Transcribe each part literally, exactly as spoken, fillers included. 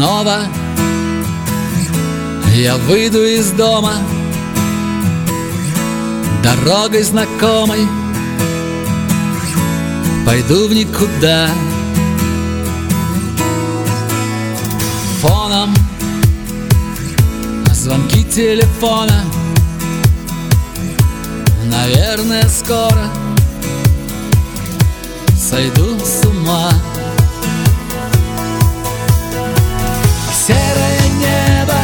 снова я выйду из дома дорогой знакомой, пойду в никуда. Фоном звонки телефона, наверное, скоро сойду с ума. Серое небо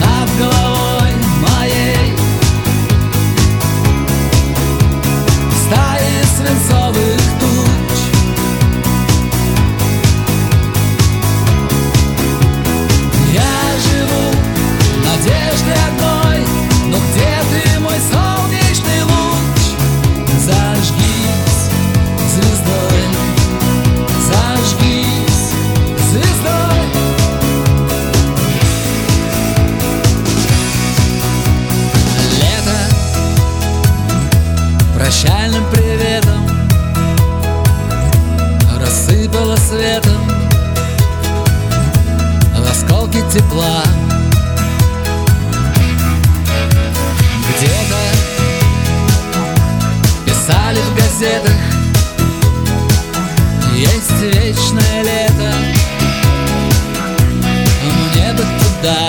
над головой моей, стаи свинцовых туч. Я живу надеждой одной, но где ты, мой солнечный луч? Зажгись звездой, зажгись звездой. Прощальным приветом рассыпало светом в осколки тепла. Где-то писали в газетах: есть вечное лето, мне бы туда.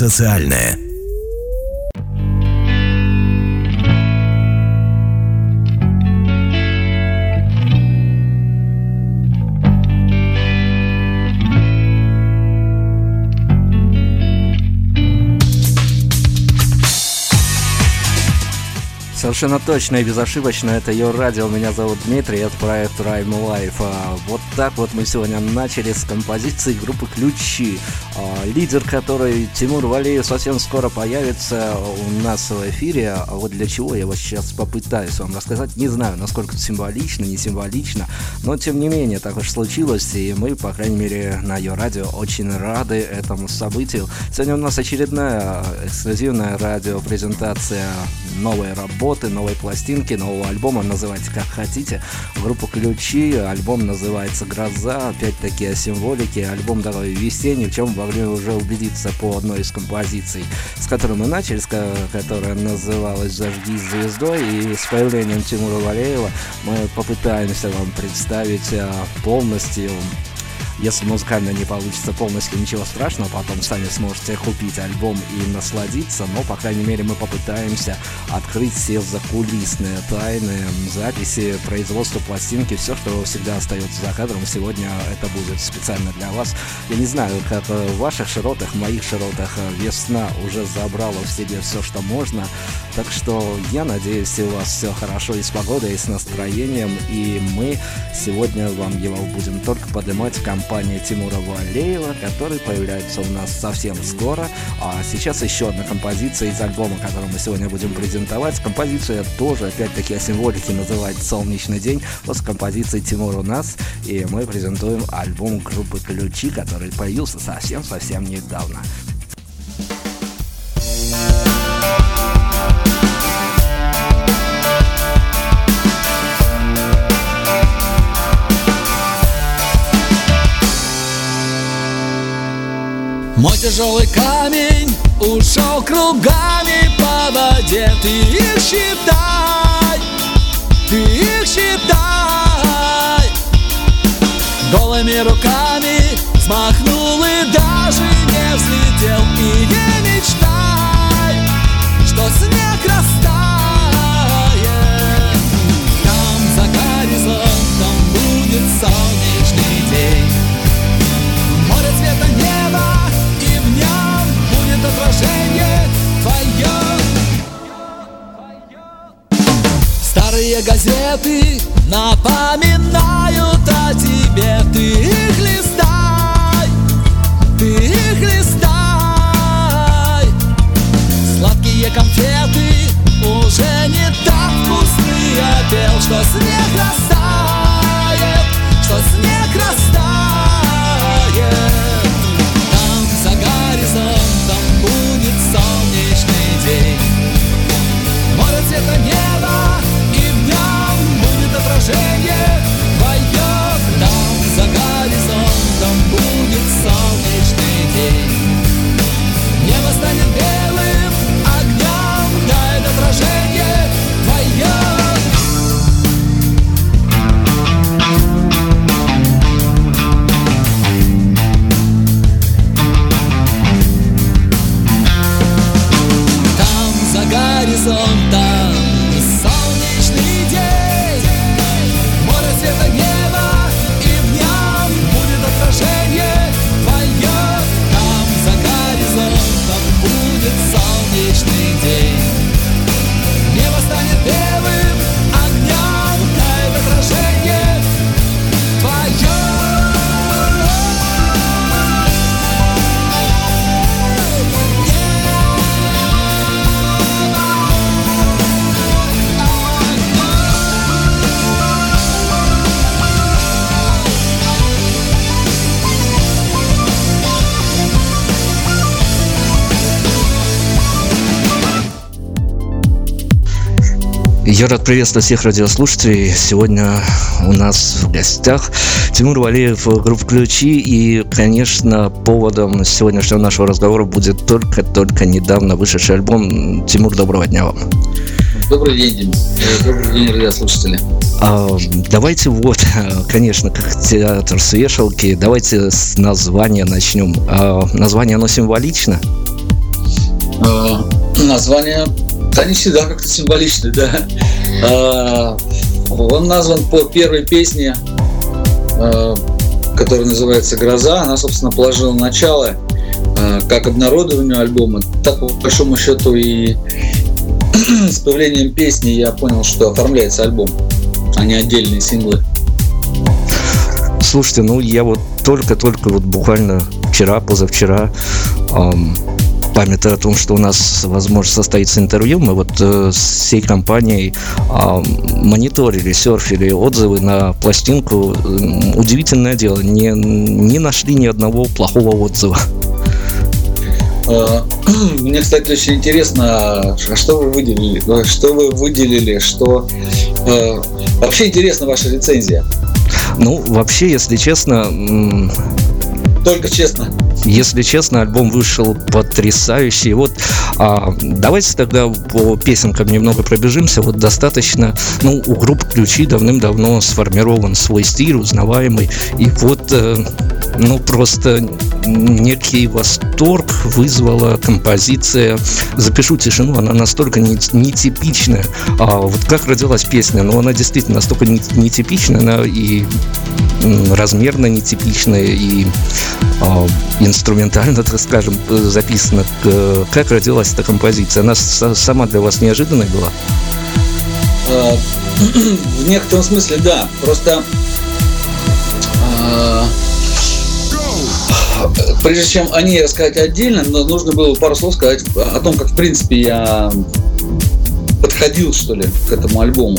Социальное. Совершенно точно и безошибочно, это Юрадио, меня зовут Дмитрий, это проект Rhyme Life. А вот так вот мы сегодня начали с композиции группы «Ключи», лидер которой Тимур Валеев совсем скоро появится у нас в эфире. А вот для чего, я вот сейчас попытаюсь вам рассказать. Не знаю, насколько это символично, не символично, но тем не менее так уж случилось, и мы, по крайней мере, на Юрадио очень рады этому событию. Сегодня у нас очередная эксклюзивная радиопрезентация новой работы, новой пластинки, нового альбома, называйте как хотите. Группа «Ключи», альбом называется «Гроза», опять-таки о символике, альбом такой весенний, в чем могли уже убедиться по одной из композиций, с которой мы начали, которая называлась «Зажги звездой», и с появлением Тимура Валеева мы попытаемся вам представить полностью. Если музыкально не получится полностью, ничего страшного, потом сами сможете купить альбом и насладиться, но, по крайней мере, мы попытаемся открыть все закулисные тайны, записи, производство пластинки, все, что всегда остается за кадром, сегодня это будет специально для вас. Я не знаю, как в ваших широтах, в моих широтах весна уже забрала в себе все, что можно, так что я надеюсь, у вас все хорошо и с погодой, и с настроением, и мы сегодня вам его будем только поднимать в компанию. компания Тимура Валеева, который появляется у нас совсем скоро. А сейчас еще одна композиция из альбома, которую мы сегодня будем презентовать. Композиция тоже, опять-таки, о символике называется «Солнечный день». После композиции «Тимур у нас», и мы презентуем альбом группы «Ключи», который появился совсем-совсем недавно. Мой тяжелый камень ушел кругами по воде. Ты их считай, ты их считай. Голыми руками взмахнул и даже не взлетел. И не мечтай, что снег растает. Там за горизонтом будет солнечный день. Море цвета неба, отражение твое. Старые газеты напоминают о тебе. Ты их листай, ты их листай. Сладкие конфеты уже не так вкусны. Я пел, что снег растает, что снег растает. Там за горизонтом будет солнечный день. Море цвета неба, и в нем будет отражение твое. Там за горизонтом будет солнечный день. Небо станет белым огнем, дает отражение твое. Горизонта солнечный день. Море цвета неба, и в нем будет отражение твое. Там за горизонтом будет солнечный день. Небо станет белым огнем, дает отражение твое. Я рад приветствовать всех радиослушателей. Сегодня у нас в гостях Тимур Валеев, группа «Ключи». И, конечно, поводом сегодняшнего нашего разговора будет только-только недавно вышедший альбом. Тимур, доброго дня вам. Добрый день, Дим. Добрый день, радиослушатели. А, давайте вот, конечно, как театр с вешалки, давайте с названия начнем. А, название, оно символично? А, название... Да не всегда как-то символичный, да. А, он назван по первой песне, а, которая называется «Гроза». Она, собственно, положила начало а, как обнародованию альбома, так, по большому счету, и с появлением песни я понял, что оформляется альбом, а не отдельные синглы. Слушайте, ну я вот только-только вот буквально вчера, позавчера... Эм... памятая о том, что у нас, возможно, состоится интервью, мы вот э, с всей компанией э, мониторили, серфили отзывы на пластинку. Удивительное дело, не, не нашли ни одного плохого отзыва. Мне, кстати, очень интересно, что вы выделили, что вы выделили, что э, вообще интересна ваша рецензия. Ну, вообще, если честно, м- только честно. Если честно, альбом вышел потрясающий. Вот а, давайте тогда по песенкам немного пробежимся. Вот достаточно, ну, у группы «Ключи» давным-давно сформирован свой стиль, узнаваемый. И вот, э, ну, просто некий восторг вызвала композиция «Запишу тишину». Она настолько нетипичная. А, вот как родилась песня? Ну, она действительно настолько нетипичная, она и размерно нетипичная, и э, инструментально, так скажем, записана. Как родилась эта композиция? Она с- сама для вас неожиданной была? В некотором смысле, да. Просто э, прежде чем о ней рассказать отдельно, нужно было пару слов сказать о том, как, в принципе, я подходил, что ли, к этому альбому.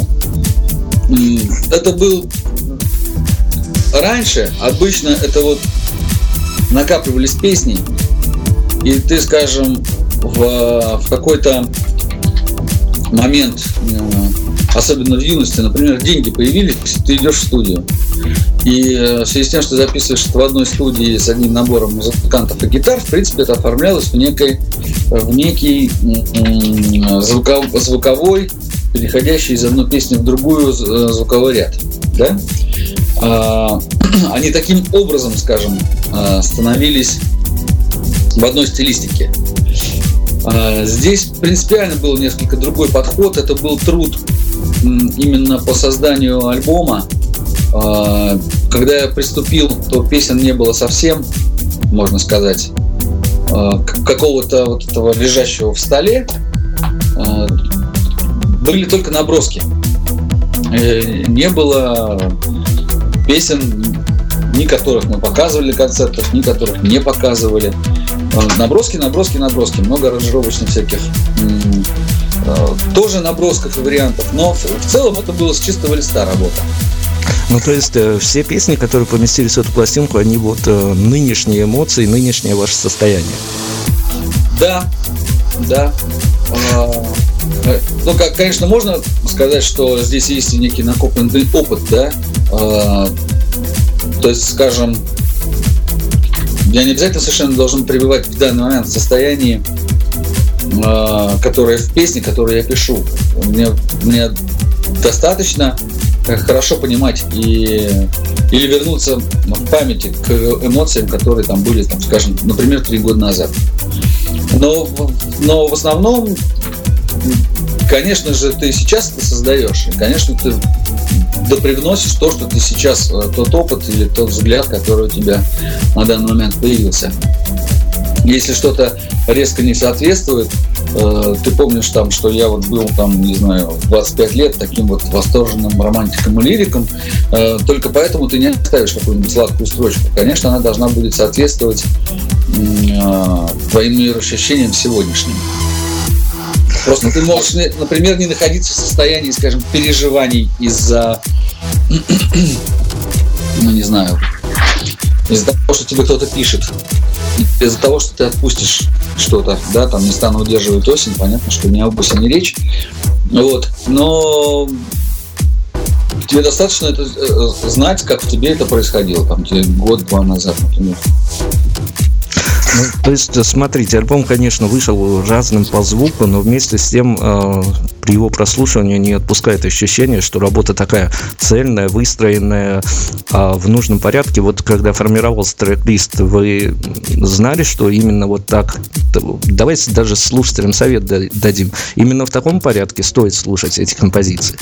Это был... Раньше обычно это вот накапливались песни, и ты, скажем, в, в какой-то момент, особенно в юности, например, деньги появились, ты идешь в студию. И в связи с тем, что записываешь в одной студии с одним набором музыкантов и гитар, в принципе, это оформлялось в, некой, в некий звуковой, переходящий из одной песни в другую звуковой ряд. Да? Они таким образом, скажем, становились в одной стилистике. Здесь принципиально был несколько другой подход. Это был труд именно по созданию альбома. Когда я приступил, то песен не было совсем, можно сказать, какого-то вот этого лежащего в столе. Были только наброски. Не было песен, ни которых мы показывали на концертах, ни которых не показывали. Наброски, наброски, наброски. Много аранжировочных всяких. Тоже набросков и вариантов. Но в целом это было с чистого листа работа. Ну, то есть, все песни, которые поместились в эту пластинку, они вот нынешние эмоции, нынешнее ваше состояние. Да, да. Ну, как, конечно, можно сказать, что здесь есть некий накопленный опыт, да. То есть, скажем, я не обязательно совершенно должен пребывать в данный момент в состоянии, которое в песне, которую я пишу. Мне, мне достаточно хорошо понимать и, или вернуться в памяти к эмоциям, которые там были, там, скажем, например, три года назад. Но, но в основном, конечно же, ты сейчас это создаешь, и, конечно, ты допривносишь то, что ты сейчас, тот опыт или тот взгляд, который у тебя на данный момент появился. Если что-то резко не соответствует, ты помнишь, там, что я вот был, там, не знаю, двадцать пять лет таким вот восторженным романтиком и лириком, только поэтому ты не оставишь какую-нибудь сладкую строчку. Конечно, она должна будет соответствовать твоим мироощущениям сегодняшним. Просто ты можешь, например, не находиться в состоянии, скажем, переживаний из-за, ну, не знаю, из-за того, что тебе кто-то пишет, из-за того, что ты отпустишь что-то, да, там не стану удерживать осень, понятно, что не об осени речь, вот, но тебе достаточно это знать, как в тебе это происходило, там, тебе год-два назад, например. Ну, то есть, смотрите, альбом, конечно, вышел разным по звуку, но вместе с тем э, при его прослушивании не отпускает ощущение, что работа такая цельная, выстроенная э, в нужном порядке. Вот когда формировался трек-лист, вы знали, что именно вот так, давайте даже слушателям совет дадим, именно в таком порядке стоит слушать эти композиции?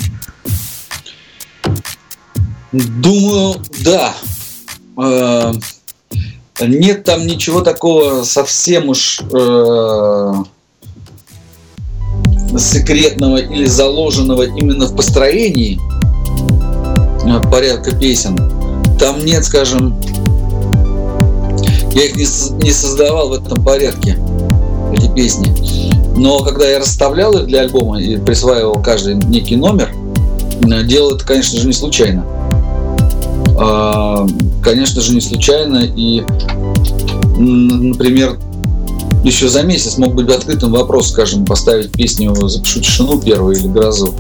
Думаю, да. Э-э- Нет там ничего такого совсем уж э, секретного или заложенного именно в построении порядка песен. Там нет, скажем, я их не, не создавал в этом порядке, эти песни. Но когда я расставлял их для альбома и присваивал каждый некий номер, делал это, конечно же, не случайно. Конечно же, не случайно. И, например, еще за месяц мог быть открытым вопрос, скажем, поставить песню «Запишу тишину» первую или «Грозу»,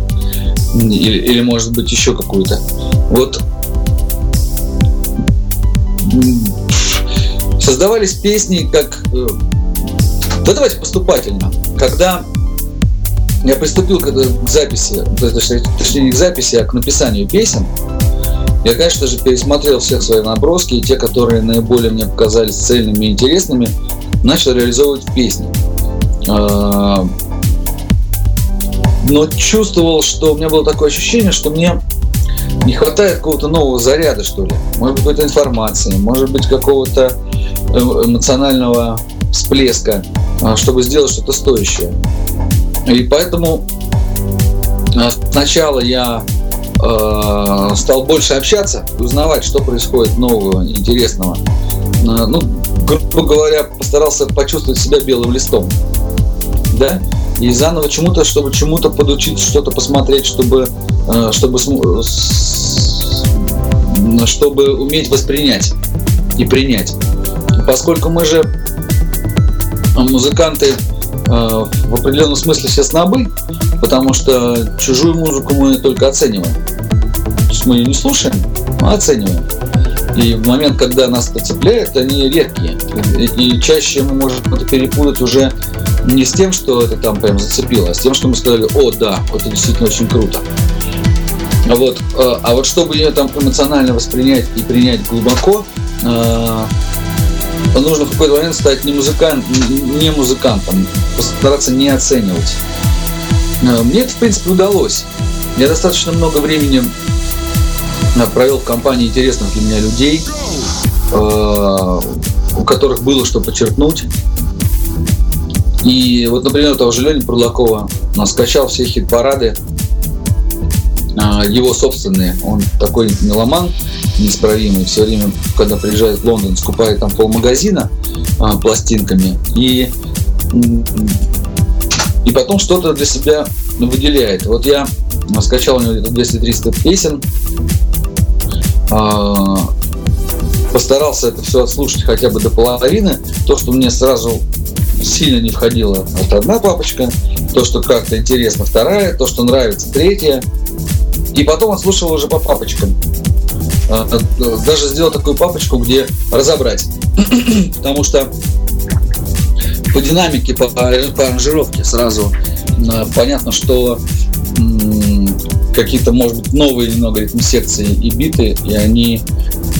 или, или может быть, еще какую-то. Вот создавались песни как... Да давайте поступательно. Когда я приступил к записи, точнее, не к записи, а к написанию песен, я, конечно же, пересмотрел все свои наброски, и те, которые наиболее мне показались цельными и интересными, начал реализовывать в песне. Но чувствовал, что у меня было такое ощущение, что мне не хватает какого-то нового заряда, что ли. Может быть, какой-то информации, может быть, какого-то эмоционального всплеска, чтобы сделать что-то стоящее. И поэтому сначала я стал больше общаться, узнавать, что происходит нового, интересного. Ну, грубо говоря, постарался почувствовать себя белым листом, да, и заново чему-то, чтобы чему-то подучиться, что-то посмотреть, чтобы, чтобы, чтобы уметь воспринять и принять. Поскольку мы же музыканты в определенном смысле все снобы, потому что чужую музыку мы только оцениваем. То есть мы ее не слушаем, а оцениваем. И в момент, когда нас это цепляет, они редкие. И чаще мы можем это перепутать уже не с тем, что это там прям зацепило, а с тем, что мы сказали: о, да, это действительно очень круто. Вот. А вот чтобы ее там эмоционально воспринять и принять глубоко, нужно в какой-то момент стать не, музыкант, не музыкантом, постараться не оценивать. Мне это, в принципе, удалось. Я достаточно много времени провел в компании интересных для меня людей, у которых было что подчеркнуть. И вот, например, того же Лени Прудакова, он скачал все хит-парады, его собственные. Он такой меломан неисправимый, все время, когда приезжает в Лондон, скупает там полмагазина а, пластинками и, и потом что-то для себя выделяет. Вот я скачал у него где-то двести-триста песен, а, постарался это все отслушать хотя бы до половины. То, что мне сразу сильно не входило, это одна папочка, то, что как-то интересно, вторая, то, что нравится, третья. И потом он слушал уже по папочкам. Даже сделал такую папочку, где разобрать. Потому что по динамике, по, по аранжировке сразу понятно, что м- какие-то, может быть, новые немного ритм-секции и биты, и они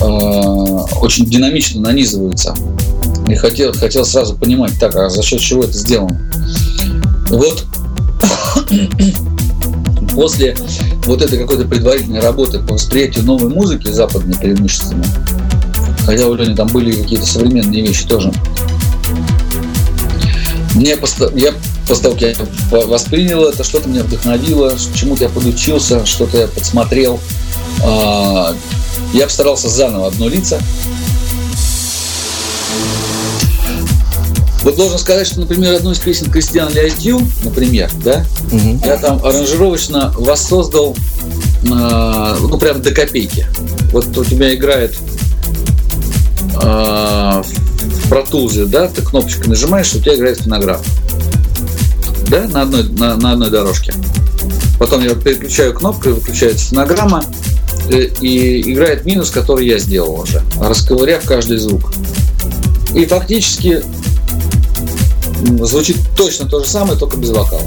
э- очень динамично нанизываются. И хотел, хотел сразу понимать, так, а за счет чего это сделано. Вот после вот этой какой-то предварительной работы по восприятию новой музыки западной преимущественно, хотя у Лени там были какие-то современные вещи тоже, мне поста- я поставки я воспринял это, что-то меня вдохновило, чему-то я подучился, что-то я подсмотрел. Я постарался заново обнулиться. Вот должен сказать, что, например, одну из песен Кристиана Лео Дю, например, да, угу. я там аранжировочно воссоздал, э, ну, прям до копейки. Вот у тебя играет э, в протулзе, да, ты кнопочкой нажимаешь, у тебя играет фонограф, да, на одной, на, на одной дорожке. Потом я переключаю кнопкой, выключается фонограмма, э, и играет минус, который я сделал уже, расковыряв каждый звук. И фактически звучит точно то же самое, только без вокала.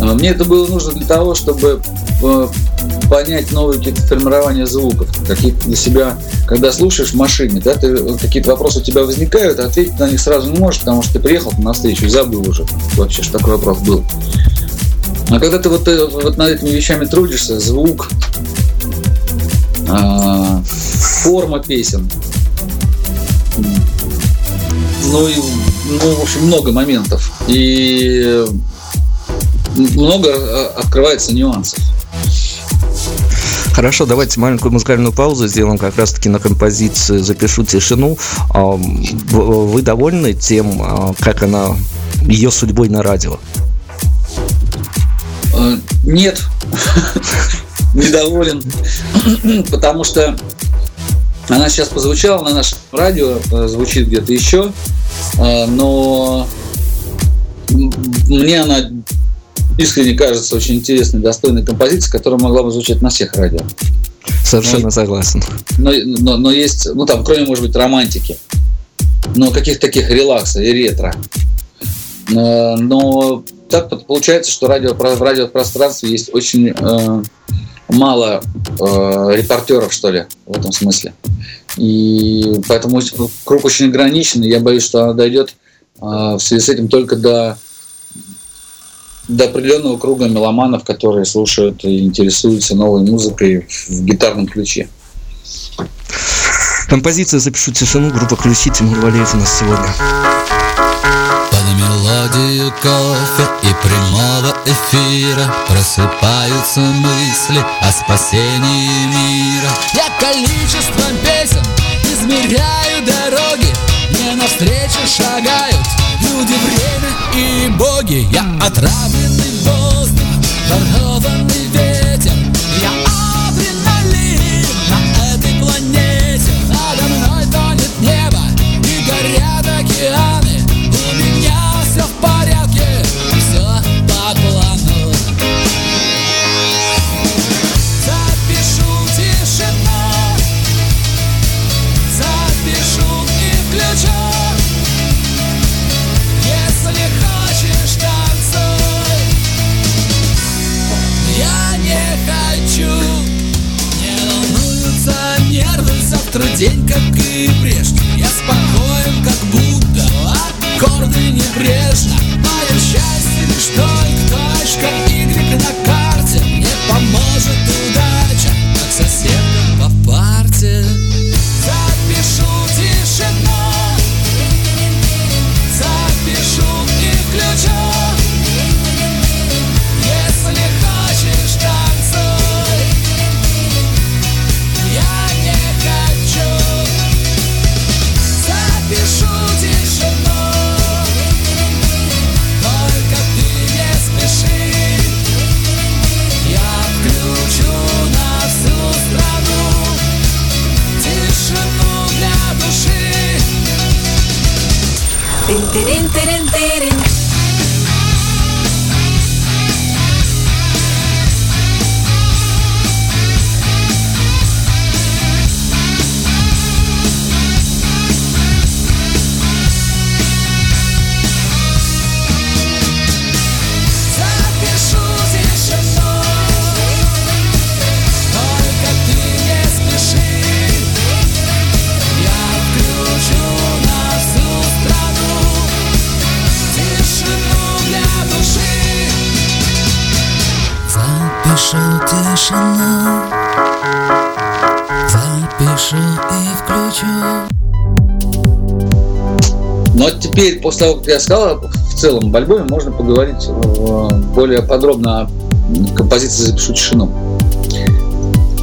Мне это было нужно для того, чтобы понять новые какие-то формирования звуков, какие-то для себя, когда слушаешь в машине, да, ты, какие-то вопросы у тебя возникают, ответить на них сразу не можешь, потому что ты приехал на встречу и забыл уже вообще, что такой вопрос был. А когда ты вот, вот над этими вещами трудишься, звук, форма песен, ну и Ну, в общем, много моментов. И много открывается нюансов. Хорошо, давайте маленькую музыкальную паузу сделаем как раз-таки на композицию «Запишу тишину». Вы довольны тем, как она, ее судьбой на радио? Нет, недоволен. Потому что она сейчас позвучала на нашем радио, звучит где-то еще, но мне она искренне кажется очень интересной, достойной композицией, которая могла бы звучать на всех радио. Совершенно но, согласен. Но, но, но есть, ну там, кроме, может быть, романтики, но каких-то таких релакса и ретро. Но так получается, что радио, в радиопространстве есть очень э, мало э, репортеров, что ли, в этом смысле. И поэтому круг очень ограничен, и я боюсь, что она дойдет э, в связи с этим только до, до определенного круга меломанов, которые слушают и интересуются новой музыкой в гитарном ключе. Композиция «Запишу тишину», группа «Ключи», Тимур Валеев у нас сегодня. Под мелодию кофе и прямого эфира просыпаются мысли о спасении мира. Я количеством песен измеряю дороги шагают люди, время и боги. Я отравленный воздух, ворованный ветер, я адреналин на этой планете. Надо мной тонет небо и горят океаны. У меня все в порядке, все по плану. Запишу тишину, запишу и включу. Если хочешь, танцуй. Я не хочу. Не волнуются нервы, завтра день, как и прежде. Я спокоен, как будто аккорды небрежно. Мое счастье лишь только точка Y на карте. Мне поможет удача, как соседка по парте. Запишу тишину, запишу и включу. Если хочешь, танцуй. Я не хочу. Запишу тишину, только ты не спеши. Я включу на всю страну тишину для души. Тин-тирин, тирин, тирин. Запишу тишину, только ты не спеши. Я включу на всю страну тишину для души. Запишу тишину, запишу и включу. Ну а теперь, после того, как я сказал, в целом об альбоме можно поговорить э, более подробно о композиции «Запишу тишину».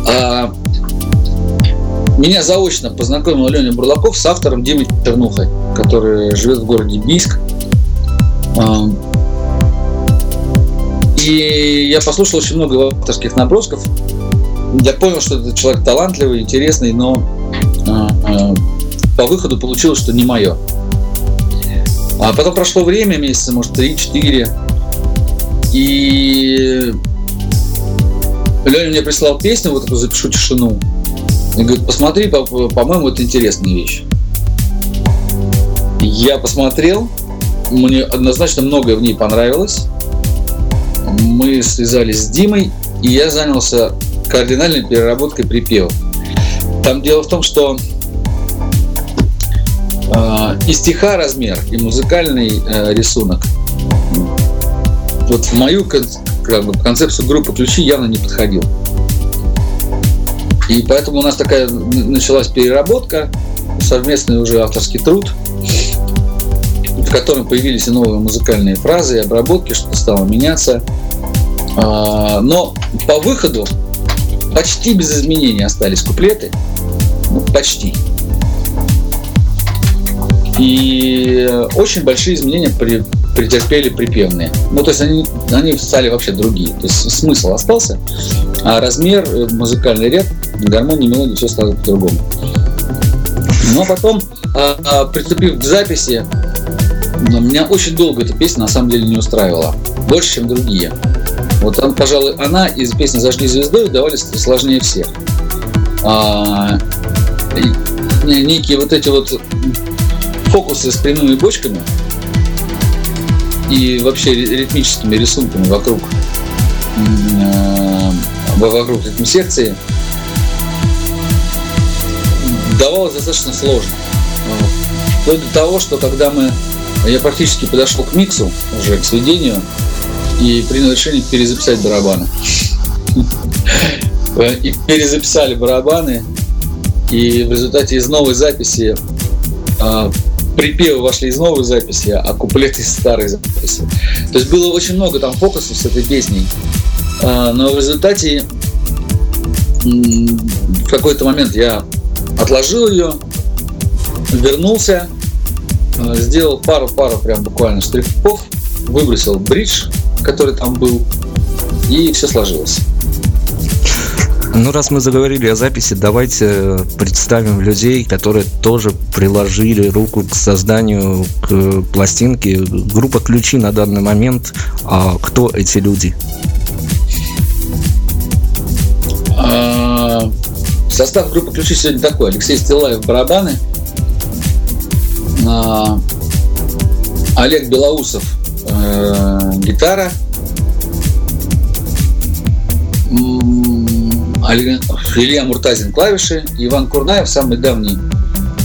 А, меня заочно познакомил Леня Бурлаков с автором Димой Тернухой, который живет в городе Бийск. А, и я послушал очень много авторских набросков. Я понял, что этот человек талантливый, интересный, но а, а, по выходу получилось, что не мое. А потом прошло время, месяца, может, три-четыре, и Леня мне прислал песню, вот эту «Запишу тишину», и говорит: посмотри, по- по-моему, это интересная вещь. Я посмотрел, мне однозначно многое в ней понравилось. Мы связались с Димой, и я занялся кардинальной переработкой припевов. Там дело в том, что и стиха размер, и музыкальный э, рисунок. Вот в мою кон- как бы, концепцию группы «Ключи» явно не подходил. И поэтому у нас такая началась переработка, совместный уже авторский труд, в котором появились и новые музыкальные фразы, и обработки, что-то стало меняться. А, но по выходу почти без изменений остались куплеты. Ну, почти. И очень большие изменения при, претерпели припевные. Ну, то есть они, они стали вообще другие. То есть смысл остался, а размер, музыкальный ряд, гармония, мелодия, все стало по-другому. Но потом, а, а, приступив к записи, меня очень долго эта песня на самом деле не устраивала. Больше, чем другие. Вот, он, пожалуй, она из песни «Зажги звездой» давались сложнее всех. А, и, некие вот эти вот фокусы с прямыми бочками и вообще ритмическими рисунками вокруг, э, вокруг ритм-секции давалось достаточно сложно. Вплоть до того, что когда мы, я практически подошел к миксу, уже к сведению, и принял решение перезаписать барабаны. И перезаписали барабаны, и в результате из новой записи припевы вошли из новой записи, а куплеты из старой записи. То есть было очень много там фокусов с этой песней. Но в результате в какой-то момент я отложил ее, вернулся Сделал пару-пару прям буквально штрихов, выбросил бридж, который там был, и все сложилось. Ну, раз мы заговорили о записи, давайте представим людей, которые тоже приложили руку к созданию, к пластинке. Группа «Ключи» на данный момент. А кто эти люди? Состав группы «Ключи» сегодня такой. Алексей Стилаев, барабаны. Олег Белоусов, гитара. Илья Муртазин, клавиши. Иван Курнаев, самый давний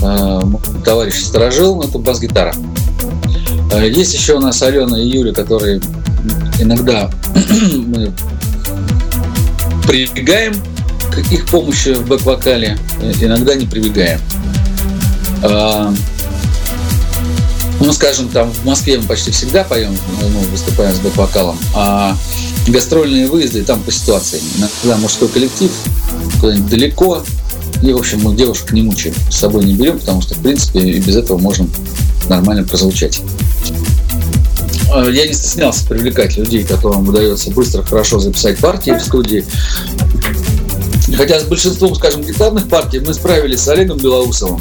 э, товарищ сторожил, это бас-гитара. Есть еще у нас Алена и Юля, которые иногда мы прибегаем к их помощи в бэк-вокале, иногда не прибегаем. Э, ну, скажем, там в Москве мы почти всегда поем, ну, выступаем с бэк-вокалом, а гастрольные выезды там по ситуации. Иногда мужской коллектив, куда-нибудь далеко. И, в общем, мы девушек не мучаем, с собой не берем, потому что, в принципе, и без этого можем нормально прозвучать. Я не стеснялся привлекать людей, которым удается быстро, хорошо записать партии в студии. Хотя с большинством, скажем, гитарных партий мы справились с Олегом Белоусовым,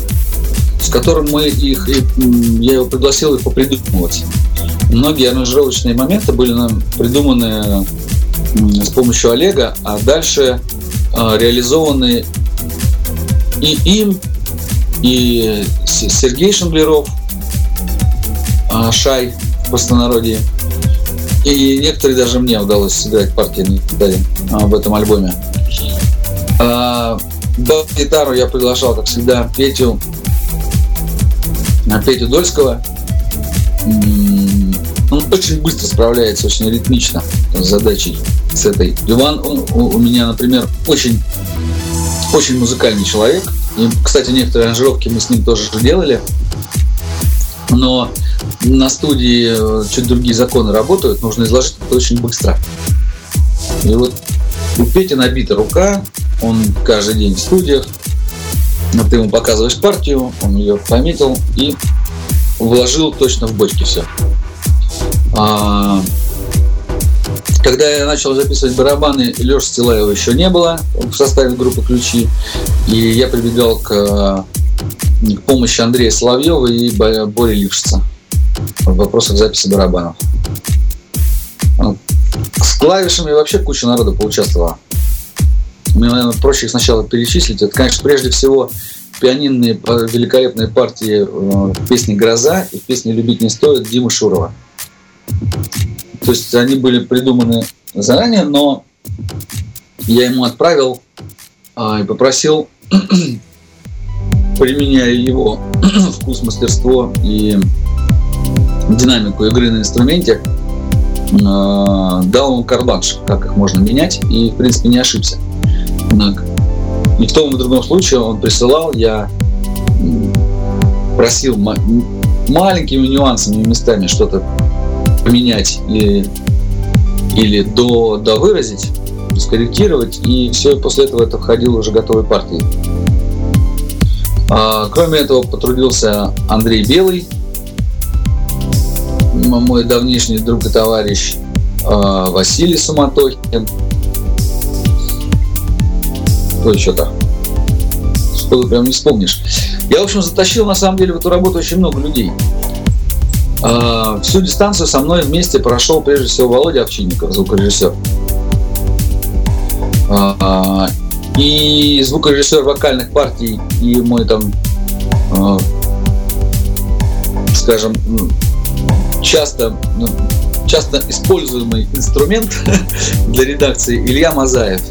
с которым мы их, я его пригласил их попридумывать. Многие аранжировочные моменты были нам придуманы с помощью Олега, а дальше реализованы и им, и Сергей Шанглеров, Шай в простонародье, и некоторые даже мне удалось сыграть партии на гитаре в этом альбоме. Бас-гитару я приглашал, как всегда, Петю, Петю Дольского. Он очень быстро справляется, очень ритмично с задачей с этой. Иван, он у меня, например, очень, очень музыкальный человек. И, кстати, некоторые аранжировки мы с ним тоже делали. Но на студии чуть другие законы работают, нужно изложить это очень быстро. И вот у Пети набита рука, он каждый день в студиях. Ты ему показываешь партию, он ее пометил и вложил точно в бочки все. Когда я начал записывать барабаны, Лёши Стилаева еще не было в составе группы «Ключи», и я прибегал к, к помощи Андрея Соловьева и Бори Лившица в вопросах записи барабанов. С клавишами вообще куча народа поучаствовала. Мне, наверное, проще их сначала перечислить. Это, конечно, прежде всего пианинные великолепные партии в песне «Гроза» и в песне «Любить не стоит» Димы Шурова. То есть они были придуманы заранее, но я ему отправил а, и попросил, применяя его вкус, мастерство и динамику игры на инструменте, а, дал ему карт-бланш, как их можно менять, и, в принципе, не ошибся. Однако, и в том и в другом случае он присылал, я просил м- маленькими нюансами и местами что-то поменять или, или до, до выразить, скорректировать, и все, после этого это входило уже готовой партии. А, кроме этого потрудился Андрей Белый, мой давнишний друг и товарищ, а, Василий Суматохин. Кто еще-то? Что ты прям не вспомнишь. Я, в общем, затащил на самом деле в эту работу очень много людей. Всю дистанцию со мной вместе прошел прежде всего Володя Овчинников, звукорежиссер. И звукорежиссер вокальных партий, и мой там, скажем, часто, часто используемый инструмент для редакции Илья Мазаев.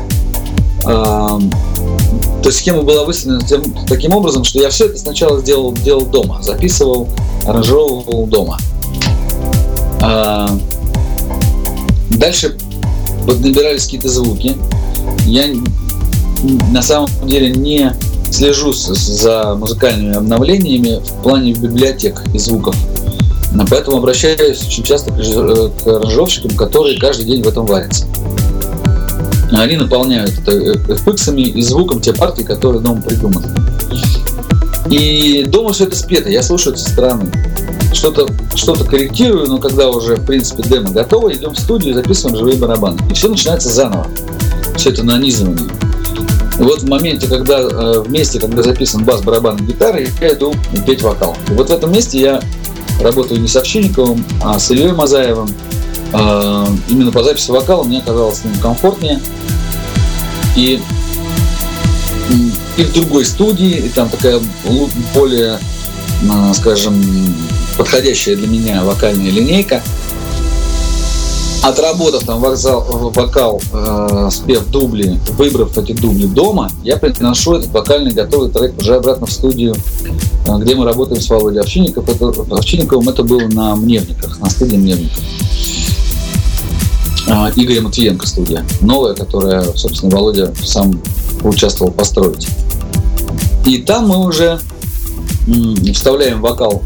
То есть схема была выставлена тем, таким образом, что я все это сначала сделал, делал дома, записывал, аранжировал дома. А дальше поднабирались какие-то звуки. Я на самом деле не слежу за музыкальными обновлениями в плане библиотек и звуков. Поэтому обращаюсь очень часто к аранжировщикам, которые каждый день в этом варятся. Они наполняют это эффектами и звуком те партии, которые дома придуманы. И дома все это спето, я слушаю со стороны. что-то, что-то корректирую, но когда уже, в принципе, демо готово, идем в студию и записываем живые барабаны. И все начинается заново. Все это нанизывание. И вот в моменте, когда вместе, когда записан бас, барабан и гитара, я иду петь вокал. И вот в этом месте я работаю не с Овчинниковым, а с Ильей Мазаевым. Именно по записи вокала мне казалось с ним комфортнее. И, и в другой студии, и там такая более, скажем, подходящая для меня вокальная линейка. Отработав там вокзал, вокал, э, спев дубли, выбрав эти дубли дома, я приношу этот вокальный готовый трек уже обратно в студию, э, где мы работаем с Володей Овчинников. Это, Овчинниковым это было на Мневниках, на студии Мневников. Э, Игорь Матвиенко студия, новая, которая, собственно, Володя сам участвовал построить. И там мы уже э, вставляем вокал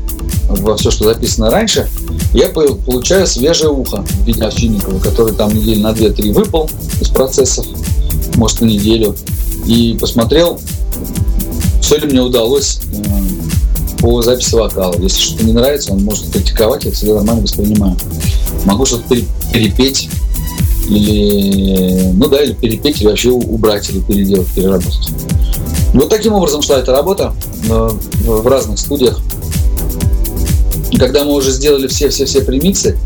во все, что записано раньше, я получаю свежее ухо в виде Овчинникова, который там неделю на две-три выпал из процессов, может, на неделю, и посмотрел, все ли мне удалось по записи вокала. Если что-то не нравится, он может критиковать, я это всегда нормально воспринимаю. Могу что-то перепеть, или, ну да, или перепеть, или вообще убрать, или переделать, переработать. Вот таким образом шла эта работа в разных студиях. Когда мы уже сделали все-все-все премиксы,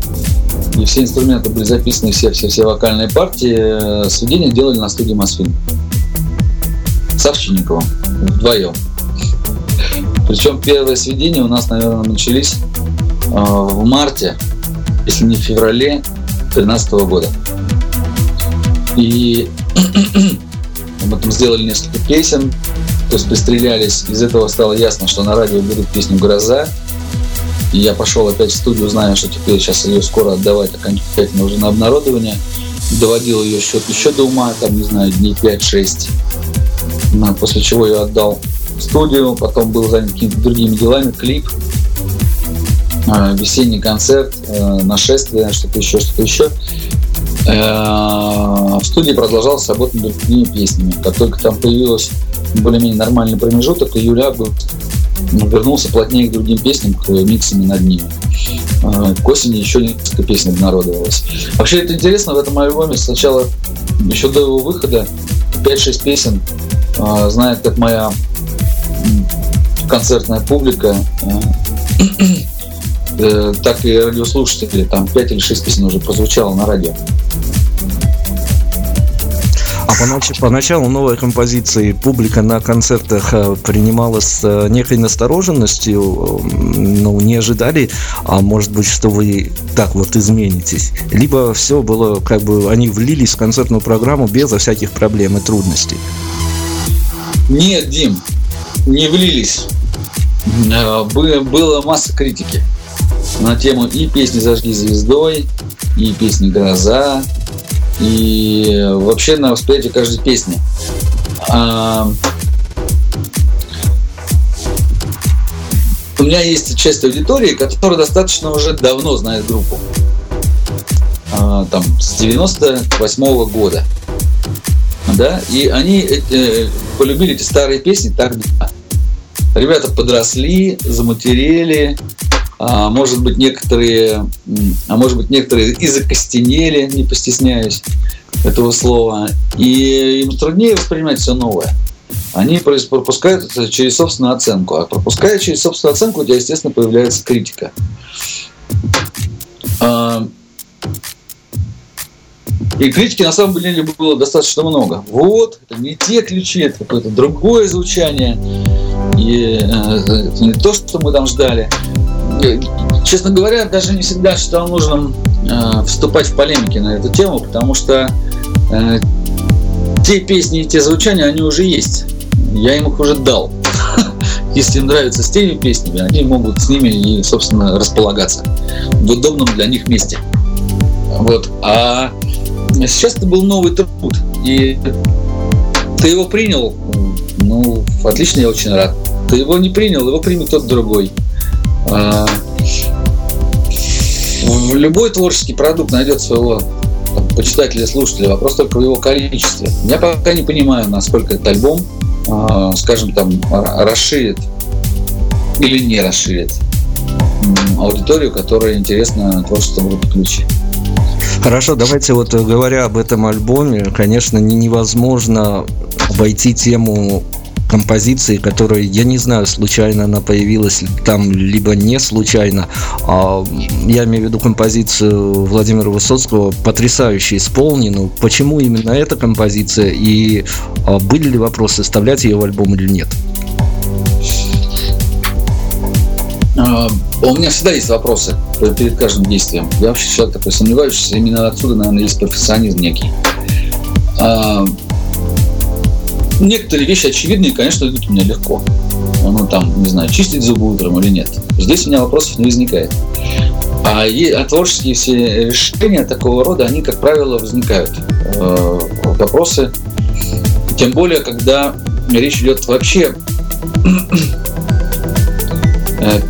и все инструменты были записаны, все-все-все вокальные партии, сведения делали на студии Мосфильм. С Овчинниковым. Вдвоем. Причем первые сведения у нас, наверное, начались в марте, если не в феврале две тысячи тринадцатого года. И мы там сделали несколько песен, то есть пристрелялись. Из этого стало ясно, что на радио будут песню «Гроза». И я пошел опять в студию, зная, что теперь сейчас ее скоро отдавать окончательно уже на обнародование. Доводил ее счет еще до ума, там, не знаю, дней пять-шесть. После чего я отдал студию, потом был занят какими-то другими делами, клип, весенний концерт, нашествие, что-то еще, что-то еще. В студии продолжалась работа над другими песнями. Как только там появилась более-менее нормальный промежуток, июля был... вернулся плотнее к другим песням, к миксами над ними. К осени еще несколько песен обнародовалось. Вообще это интересно, в этом альбоме сначала, еще до его выхода, пять-шесть песен знает как моя концертная публика, так и радиослушатели. Там пять или шесть песен уже прозвучало на радио. Поначалу новые композиции публика на концертах принимала с некой настороженностью, но не ожидали, а может быть, что вы так вот изменитесь. Либо все было, как бы они влились в концертную программу безо всяких проблем и трудностей. Нет, Дим, не влились. Была масса критики на тему и песни «Зажги звездой», и песни «Гроза», и вообще на восприятие каждой песни. А... У меня есть часть аудитории, которая достаточно уже давно знает группу. А, там, с девяносто восьмого года. Да? И они эти, полюбили эти старые песни тогда. Ребята подросли, заматерели. А может быть, некоторые, а может быть, некоторые и закостенели, не постесняюсь этого слова. И им труднее воспринимать все новое. Они пропускают это через собственную оценку. А пропуская через собственную оценку, у тебя, естественно, появляется критика. И критики, на самом деле, было достаточно много. Вот, это не те ключи, это какое-то другое звучание. И это не то, что мы там ждали. Честно говоря, даже не всегда считал нужным э, вступать в полемики на эту тему, потому что э, те песни и те звучания, они уже есть. Я им их уже дал. Если им нравятся с теми песнями, они могут с ними и, собственно, располагаться в удобном для них месте. Вот. А сейчас это был новый труд, и ты его принял, ну, отлично, я очень рад. Ты его не принял, его примет тот другой. Любой творческий продукт найдет своего там, почитателя, слушателя, вопрос только в его количестве. Я пока не понимаю, насколько этот альбом, э, скажем, там расширит или не расширит аудиторию, которой интересно творчество группы «Ключи». Хорошо, давайте вот, говоря об этом альбоме, конечно, невозможно обойти тему композиции, которая, я не знаю, случайно она появилась там, либо не случайно. Я имею в виду композицию Владимира Высоцкого, потрясающе исполненную. Почему именно эта композиция? И были ли вопросы, вставлять ее в альбом или нет? У меня всегда есть вопросы перед каждым действием. Я вообще человек такой сомневающийся. Именно отсюда, наверное, есть профессионализм некий. Некоторые вещи очевидные, конечно, идут у меня легко. Ну, там, не знаю, чистить зубы утром или нет. Здесь у меня вопросов не возникает. А, и, а творческие все решения такого рода, они, как правило, возникают. Э, вопросы. Тем более, когда речь идет вообще...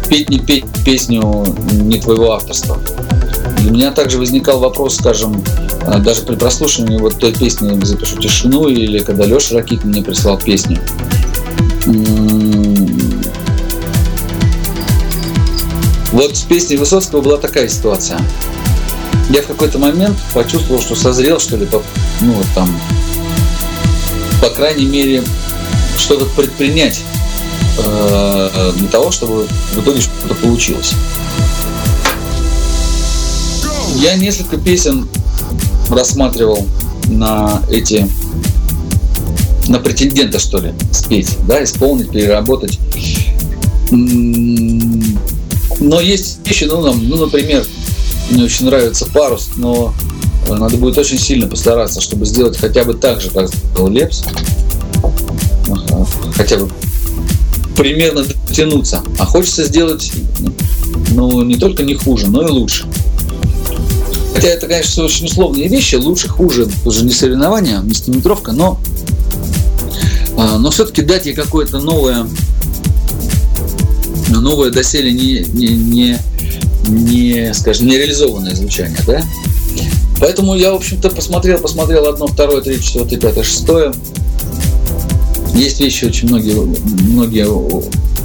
петь не петь песню не твоего авторства. Для меня также возникал вопрос, скажем, даже при прослушивании вот той песни «Запишу тишину» или когда Леша Ракитин мне прислал песню. Вот с песней Высоцкого была такая ситуация. Я в какой-то момент почувствовал, что созрел, что ли, по, ну, там, по крайней мере, что-то предпринять для того, чтобы в итоге что-то получилось. Я несколько песен рассматривал на эти, на претендента, что ли, спеть, да, исполнить, переработать. Но есть вещи, ну, ну, например, мне очень нравится «Парус», но надо будет очень сильно постараться, чтобы сделать хотя бы так же, как сделал Лепс, хотя бы примерно дотянуться. А хочется сделать, ну, не только не хуже, но и лучше. Хотя это, конечно, очень условные вещи. Лучше, хуже, уже не соревнования, не стометровка, но, но все-таки дать ей какое-то новое, новое доселе не, не, не, не, скажем, нереализованное звучание, да? Поэтому я, в общем-то, посмотрел, посмотрел одно, второе, третье, четвертое, пятое, шестое. Есть вещи очень многие, многие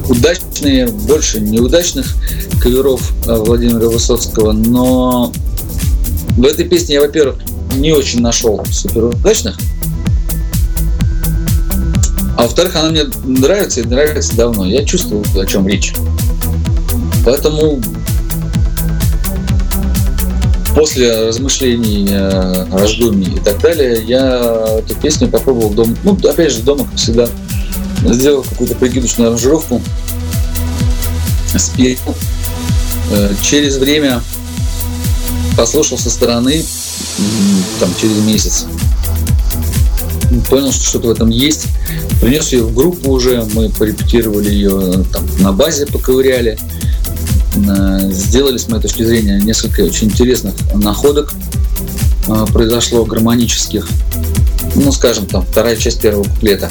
удачные, больше неудачных каверов Владимира Высоцкого, но в этой песне я, во-первых, не очень нашел суперудачных, а во-вторых, она мне нравится и нравится давно. Я чувствую, о чем речь. Поэтому после размышлений, раздумий и так далее, я эту песню попробовал дома. Ну, опять же, дома, как всегда, сделал какую-то прикидочную аранжировку, спел. Через время послушал со стороны, там, через месяц. Понял, что что-то в этом есть. Принес ее в группу уже, мы порепетировали ее, там, на базе поковыряли. Сделали, с моей точки зрения, несколько очень интересных находок произошло гармонических. Ну, скажем, там вторая часть первого куплета,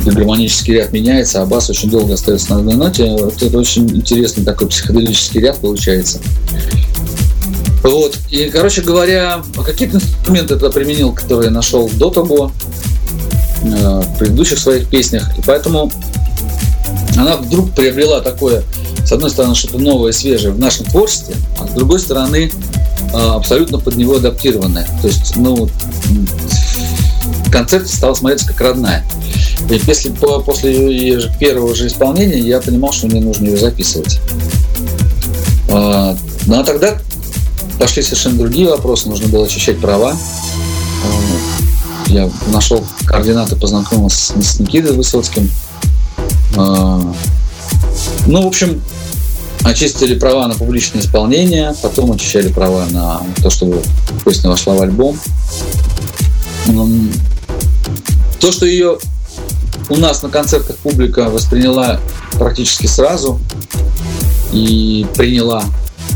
где гармонический ряд меняется, а бас очень долго остается на одной ноте. Вот это очень интересный такой психоделический ряд получается. Вот. И, короче говоря, какие-то инструменты я применил, которые я нашел до того в предыдущих своих песнях. И поэтому она вдруг приобрела такое, с одной стороны, что-то новое, свежее в нашем творчестве, а с другой стороны, абсолютно под него адаптированное. То есть, ну, концепция стала смотреться как родная. И если после первого же исполнения я понимал, что мне нужно ее записывать. Ну, а тогда пошли совершенно другие вопросы. Нужно было очищать права. Я нашел координаты, познакомился с Никитой Высоцким. Ну, в общем, очистили права на публичное исполнение, потом очищали права на то, чтобы песня вошла в альбом. То, что ее у нас на концертах публика восприняла практически сразу и приняла,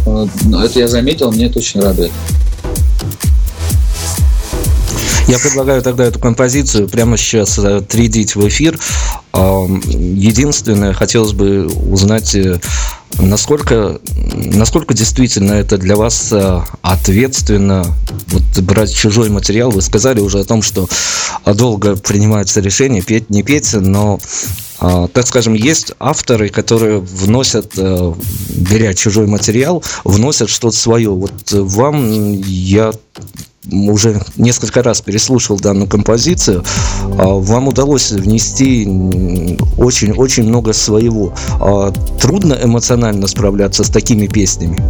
это я заметил, мне это очень радует. Я предлагаю тогда эту композицию прямо сейчас отрядить в эфир. Единственное, хотелось бы узнать, насколько, насколько действительно это для вас ответственно, вот, брать чужой материал. Вы сказали уже о том, что долго принимается решение петь, не петь, но так скажем, есть авторы, которые вносят, беря чужой материал, вносят что-то свое. Вот вам я уже несколько раз переслушал данную композицию, вам удалось внести очень-очень много своего. Трудно эмоционально справляться с такими песнями?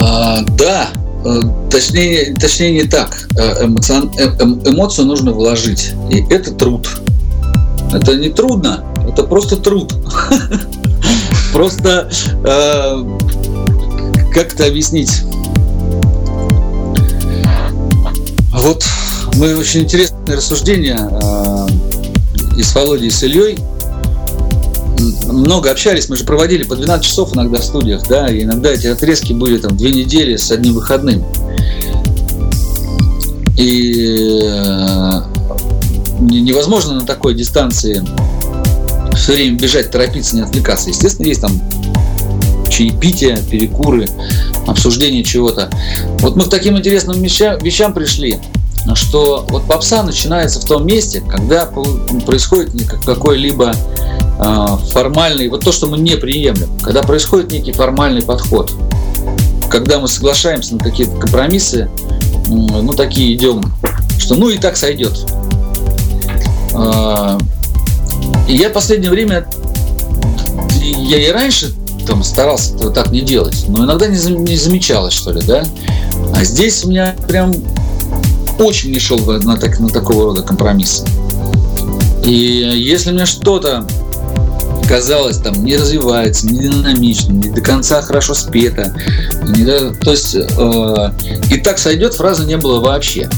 А, да, точнее, точнее не так. Эмоцион, эмоцию нужно вложить, и это труд. Это не трудно, это просто труд. Просто как это объяснить? Вот мы очень интересные рассуждения и с Володей, и с Ильей. Много общались, мы же проводили по двенадцать часов иногда в студиях, да, и иногда эти отрезки были там две недели с одним выходным. И невозможно на такой дистанции все время бежать, торопиться, не отвлекаться. Естественно, есть там чаепитие, перекуры, обсуждение чего-то. Вот мы к таким интересным вещам пришли, что вот попса начинается в том месте, когда происходит какой-либо формальный, вот то, что мы не приемлем, когда происходит некий формальный подход, когда мы соглашаемся на какие-то компромиссы, ну такие идем, что ну и так сойдет. И я в последнее время, я и раньше там старался этого так не делать, но иногда не, не замечалось, что ли, да? А здесь у меня прям очень не шел на, так, на такого рода компромиссы. И если мне что-то казалось, там, не развивается, не динамично, не до конца хорошо спето, не до... то есть э, и так сойдет, фразы не было вообще.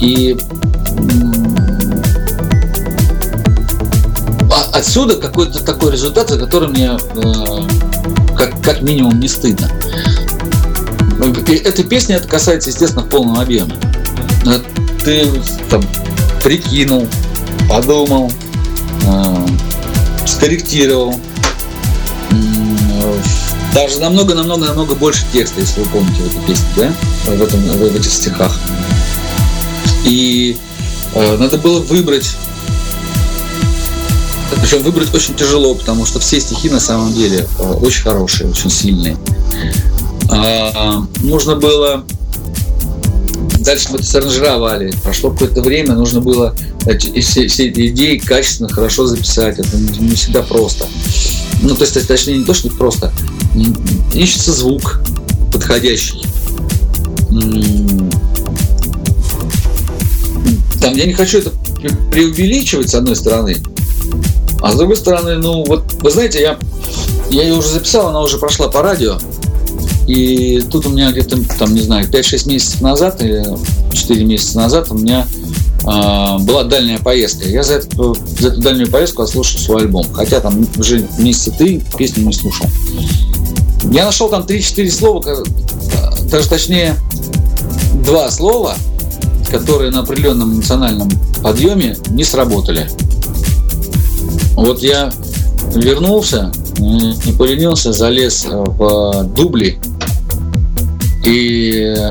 И отсюда какой-то такой результат, за который мне э, как, как минимум не стыдно. Эта песня, это касается, естественно, в полном объеме. Ты там прикинул, подумал, э, скорректировал. Даже намного-намного-намного больше текста, если вы помните в этой песне, да? В, этом, в этих стихах. И э, надо было выбрать. Причем выбрать очень тяжело, потому что все стихи на самом деле очень хорошие, очень сильные. А, нужно было... Дальше мы это аранжировали. Прошло какое-то время, нужно было все, все эти идеи качественно, хорошо записать. Это не всегда просто. Ну, то есть, точнее, не то, что просто. Ищется звук подходящий. Там я не хочу это преувеличивать, с одной стороны. А с другой стороны, ну вот, вы знаете, я, я ее уже записал, она уже прошла по радио. И тут у меня где-то, там, не знаю, пять-шесть месяцев назад или четыре месяца назад у меня э, была дальняя поездка. Я за эту, за эту дальнюю поездку отслушал свой альбом. Хотя там уже месяца три песню не слушал. Я нашел там три-четыре слова, даже точнее два слова, которые на определенном эмоциональном подъеме не сработали. Вот я вернулся, не поленился, залез в дубли и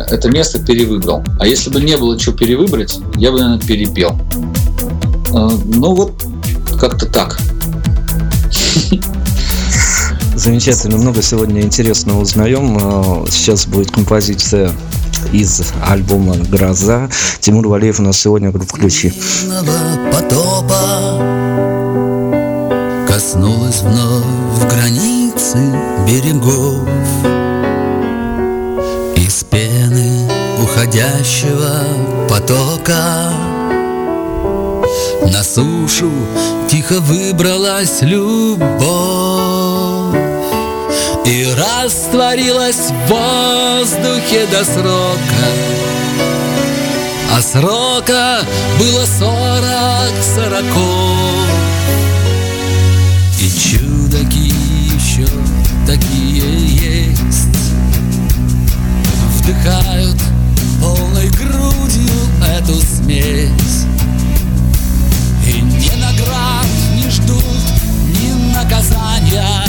это место перевыбрал. А если бы не было чего перевыбрать, я бы, наверное, перепел. Ну вот, как-то так. Замечательно, много сегодня интересного узнаем. Сейчас будет композиция из альбома «Гроза». Тимур Валеев у нас сегодня, группа «Ключи». Коснулась вновь границы берегов, из пены уходящего потока на сушу тихо выбралась любовь и растворилась в воздухе до срока, а срока было сорок сороков. И чудаки еще такие есть, вдыхают полной грудью эту смесь. И ни наград не ждут, ни наказания.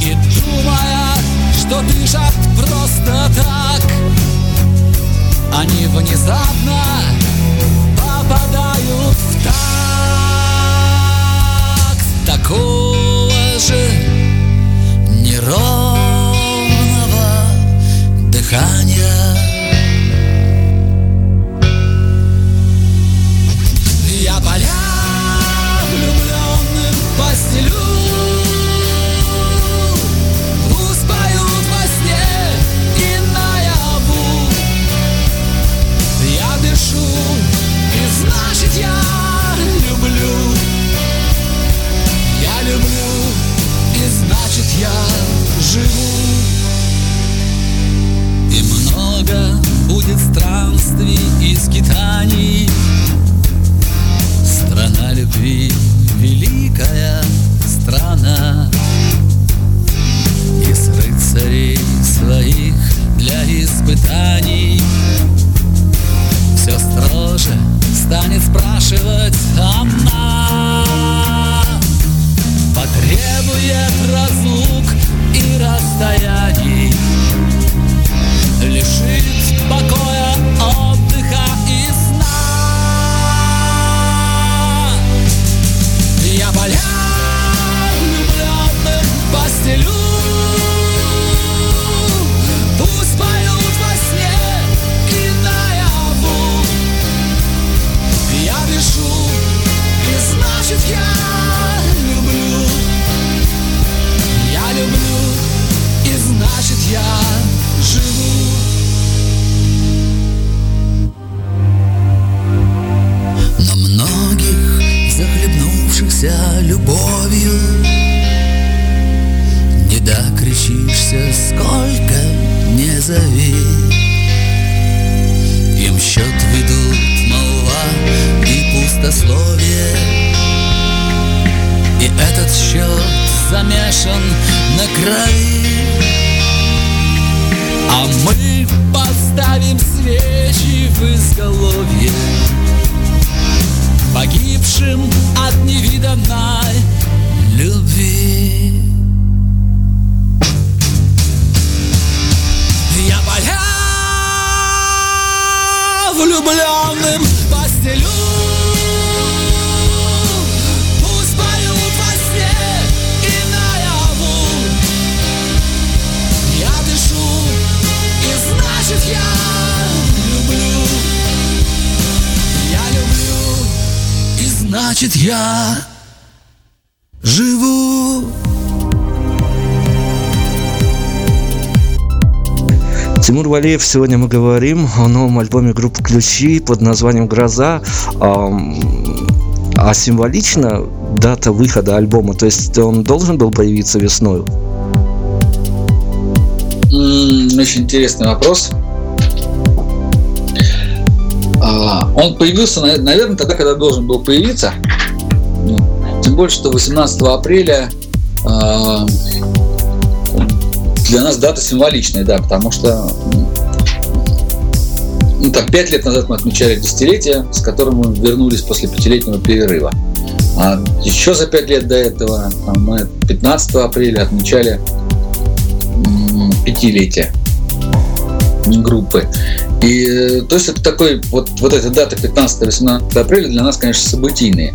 И думая, что дышат просто так, они внезапно попадают в так такого же неровного дыхания. Я поля влюбленным постелю. Странствий и скитаний, страна любви, великая страна. Из рыцарей своих для испытаний все строже станет спрашивать она. Потребует разлук и расстояний, лишит покоя, отдыха и сна. Я поля влюбленных постелю. Пусть поют во сне и наяву. Я дышу, и значит я люблю. Я люблю, и значит я живу. Любовью не докричишься, сколько не зови. Им счет ведут молва и пустословие, и этот счет замешан на крови. А мы поставим свечи в изголовье погибшим от невиданной любви. Я поля влюбленным постелю. Пусть поют во сне и наяву. Я дышу, и значит я люблю. Я люблю. Значит, я живу. Тимур Валеев, сегодня мы говорим о новом альбоме группы «Ключи» под названием «Гроза». А символично дата выхода альбома, то есть он должен был появиться весной? Очень интересный вопрос. Он появился, наверное, тогда, когда должен был появиться. Тем более, что восемнадцатого апреля для нас дата символичная, да, потому что ну, так, пять лет назад мы отмечали десятилетие, с которым мы вернулись после пятилетнего перерыва. А еще за пять лет до этого там, мы пятнадцатого апреля отмечали пятилетие группы. И, то есть это такой, вот, вот эта дата пятнадцатого-восемнадцатого апреля для нас, конечно, событийные.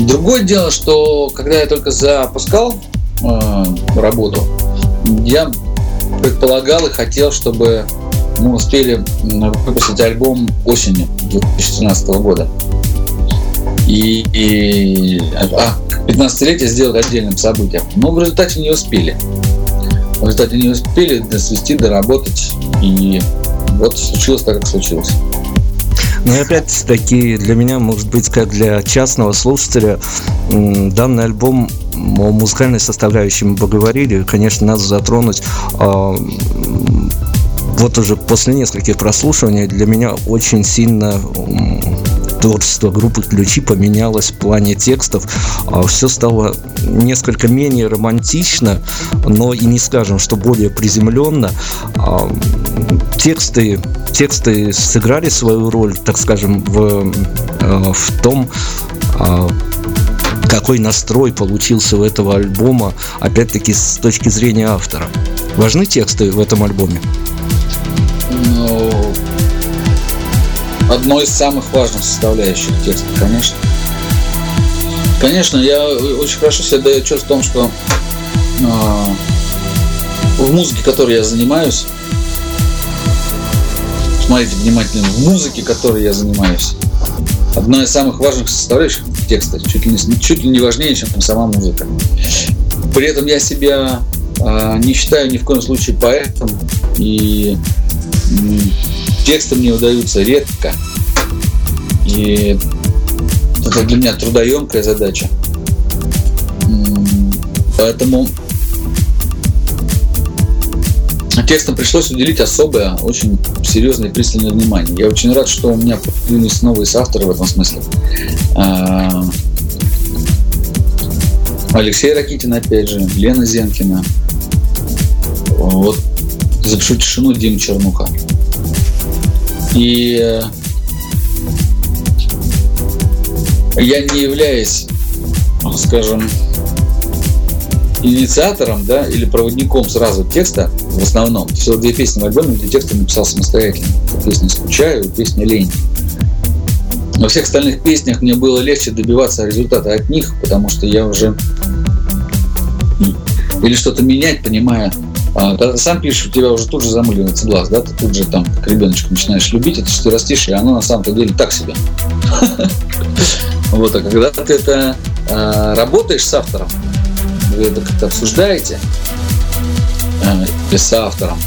Другое дело, что когда я только запускал э, работу, я предполагал и хотел, чтобы мы успели выпустить альбом осенью две тысячи семнадцатого года. И, и а, пятнадцатилетие сделать отдельным событием. Но в результате не успели. В результате не успели досвести, доработать. И вот случилось так, как случилось. Ну и опять-таки для меня, может быть, как для частного слушателя, данный альбом о музыкальной составляющей мы поговорили. Конечно, надо затронуть вот уже после нескольких прослушиваний. Для меня очень сильно творчество группы «Ключи» поменялось в плане текстов. Все стало несколько менее романтично, но и не скажем, что более приземленно. Тексты, тексты сыграли свою роль, так скажем, в, в том, какой настрой получился у этого альбома, опять-таки, с точки зрения автора. Важны тексты в этом альбоме? Одно из самых важных составляющих текста, конечно. Конечно, я очень хорошо себя даю чувство в том, что э, в музыке, которой я занимаюсь, смотрите внимательно, в музыке, которой я занимаюсь, одна из самых важных составляющих текста, чуть ли не, чуть ли не важнее, чем сама музыка. При этом я себя э, не считаю ни в коем случае поэтом, и э, тексты мне удаются редко. И это для меня трудоемкая задача. Поэтому текстам пришлось уделить особое, очень серьезное и пристальное внимание. Я очень рад, что у меня появились новые соавторы в этом смысле. Алексей Ракитин, опять же, Лена Зенкина. Вот «Запишу тишину» Дима Тернуха. И я не являюсь, скажем, инициатором, да, или проводником сразу текста в основном. Всего две песни в альбоме, где текст написал самостоятельно. Песня «Скучаю» и песня «Лень». Во всех остальных песнях мне было легче добиваться результата от них, потому что я уже или что-то менять, понимая. Когда ты сам пишешь, у тебя уже тут же замыливается глаз, да, ты тут же там, как ребеночка, начинаешь любить это, что ты растишь, и оно на самом-то деле так себе. Вот, а когда ты это э, работаешь с автором, вы это как-то обсуждаете э, с автором,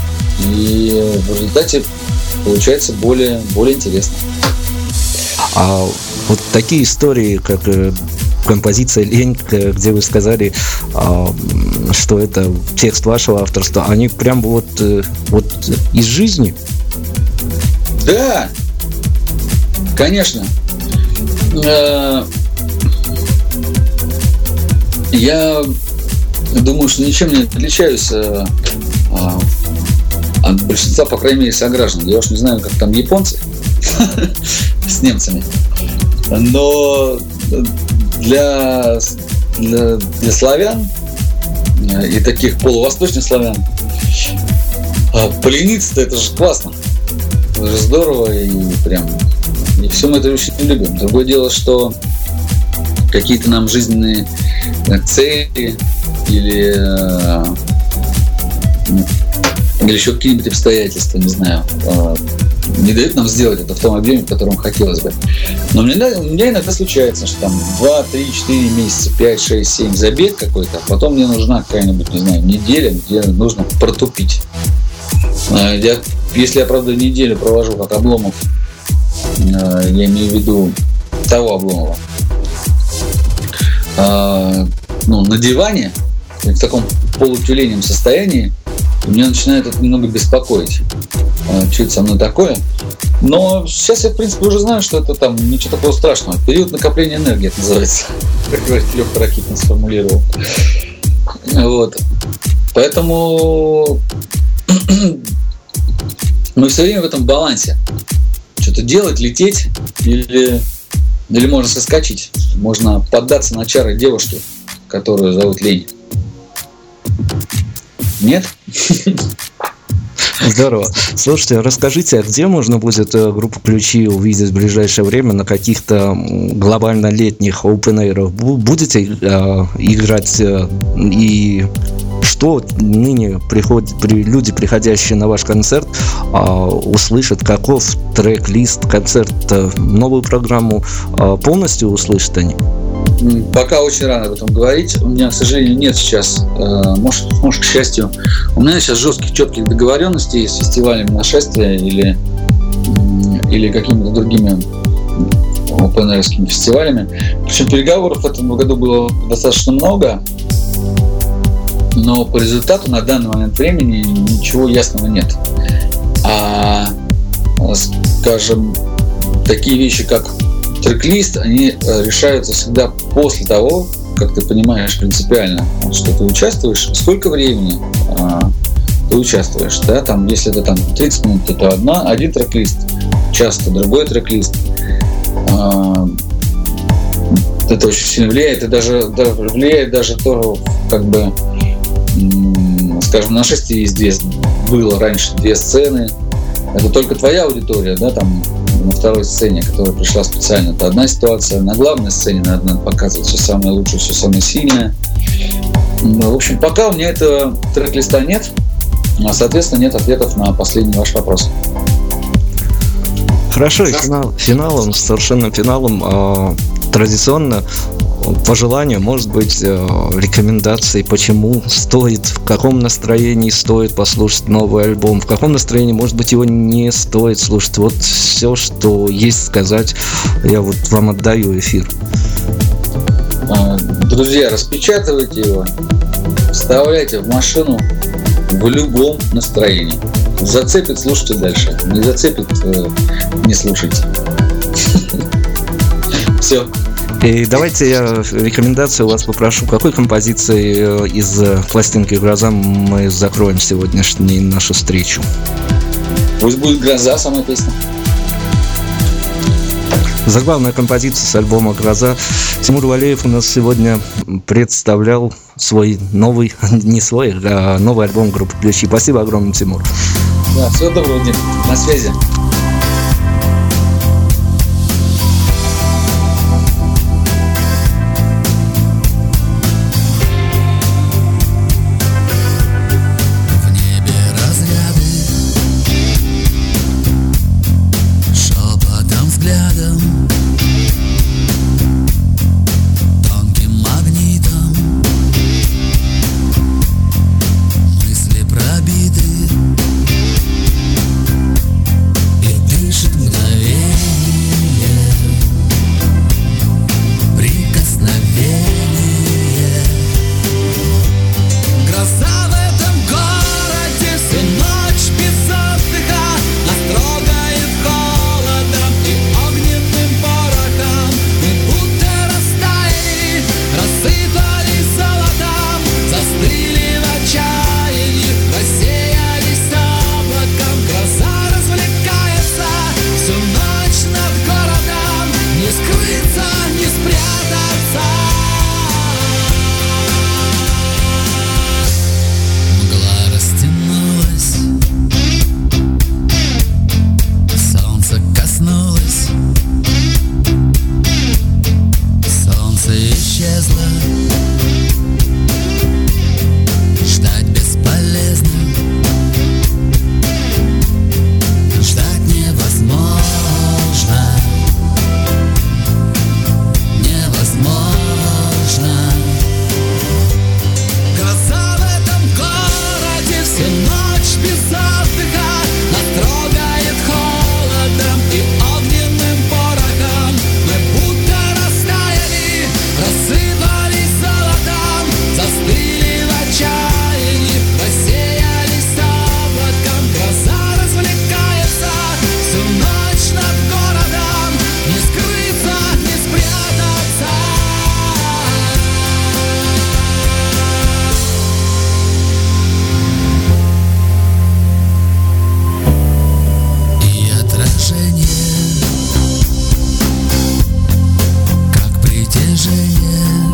и в результате получается более, более интересно. А вот такие истории, как э, композиция «Лень», где вы сказали, э, что это текст вашего авторства, они прям вот, э, вот из жизни? Да, конечно. Я думаю, что ничем не отличаюсь от большинства, по крайней мере, сограждан. Я уж не знаю, как там японцы с немцами. Но для, для, для славян и таких полувосточных славян полениться-то это же классно. Это же здорово и прям... И все мы это очень любим. Другое дело, что какие-то нам жизненные цели или, или еще какие-нибудь обстоятельства, не знаю, не дают нам сделать это в том объеме, в котором хотелось бы. Но у меня, у меня иногда случается, что там два, три, четыре месяца, пять, шесть, семь забег какой-то, а потом мне нужна какая-нибудь, не знаю, неделя, где нужно протупить. Я, если я, правда, неделю провожу от обломов, я имею в виду того Обломова, а, ну, на диване, в таком полутюленем состоянии, меня начинает это немного беспокоить. А, что это со мной такое? Но сейчас я, в принципе, уже знаю, что это там ничего такого страшного. Период накопления энергии это называется, как говорит Лёха Ракитин сформулировал. Вот. Поэтому мы все время в этом балансе. Что-то делать, лететь или, или можно соскочить. Можно поддаться на чары девушки, которую зовут Лень. Нет? Здорово. Слушайте, расскажите, а где можно будет группу «Ключи» увидеть в ближайшее время на каких-то глобально летних опен-эйрах? Будете э, играть э, и... Что ныне приходит, люди, приходящие на ваш концерт, услышат? Каков трек-лист концерта? Новую программу полностью услышат они? Пока очень рано об этом говорить. У меня, к сожалению, нет сейчас, может, может к счастью, у меня сейчас жестких, четких договоренностей с фестивалем «Нашествия» или, или какими-то другими опен-эйрскими фестивалями. Причем переговоров в этом году было достаточно много. Но по результату на данный момент времени ничего ясного нет. А, скажем, такие вещи, как трек-лист, они решаются всегда после того, как ты понимаешь принципиально, что ты участвуешь, сколько времени а, ты участвуешь. Да? Там, если это там, тридцать минут, это одна, один трек-лист, часто другой трек-лист. А, это очень сильно влияет, и даже, да, влияет даже то, как бы, скажем, на шести из две было раньше две сцены. Это только твоя аудитория, да, там на второй сцене, которая пришла специально, это одна ситуация. На главной сцене надо, надо показывать все самое лучшее, все самое сильное. Ну, в общем, пока у меня этого трек-листа нет, а, соответственно, нет ответов на последний ваш вопрос. Хорошо, и финал, финалом, совершенным финалом, э, традиционно по желанию, может быть, э, рекомендации, почему стоит, в каком настроении стоит послушать новый альбом, в каком настроении, может быть, его не стоит слушать. Вот все, что есть сказать, я вот вам отдаю эфир. Друзья, распечатывайте его, вставляйте в машину в любом настроении. Зацепит — слушайте дальше. Не зацепит — не слушайте. Все. И давайте я рекомендацию у вас попрошу. Какой композиции из пластинки «Гроза» мы закроем сегодняшнюю нашу встречу? Пусть будет «Гроза» самая песня. Заглавная композиция с альбома «Гроза». Тимур Валеев у нас сегодня представлял свой новый, не свой, а новый альбом группы «Ключи». Спасибо огромное, Тимур. Да, всего доброго, Дим. На связи. Движение.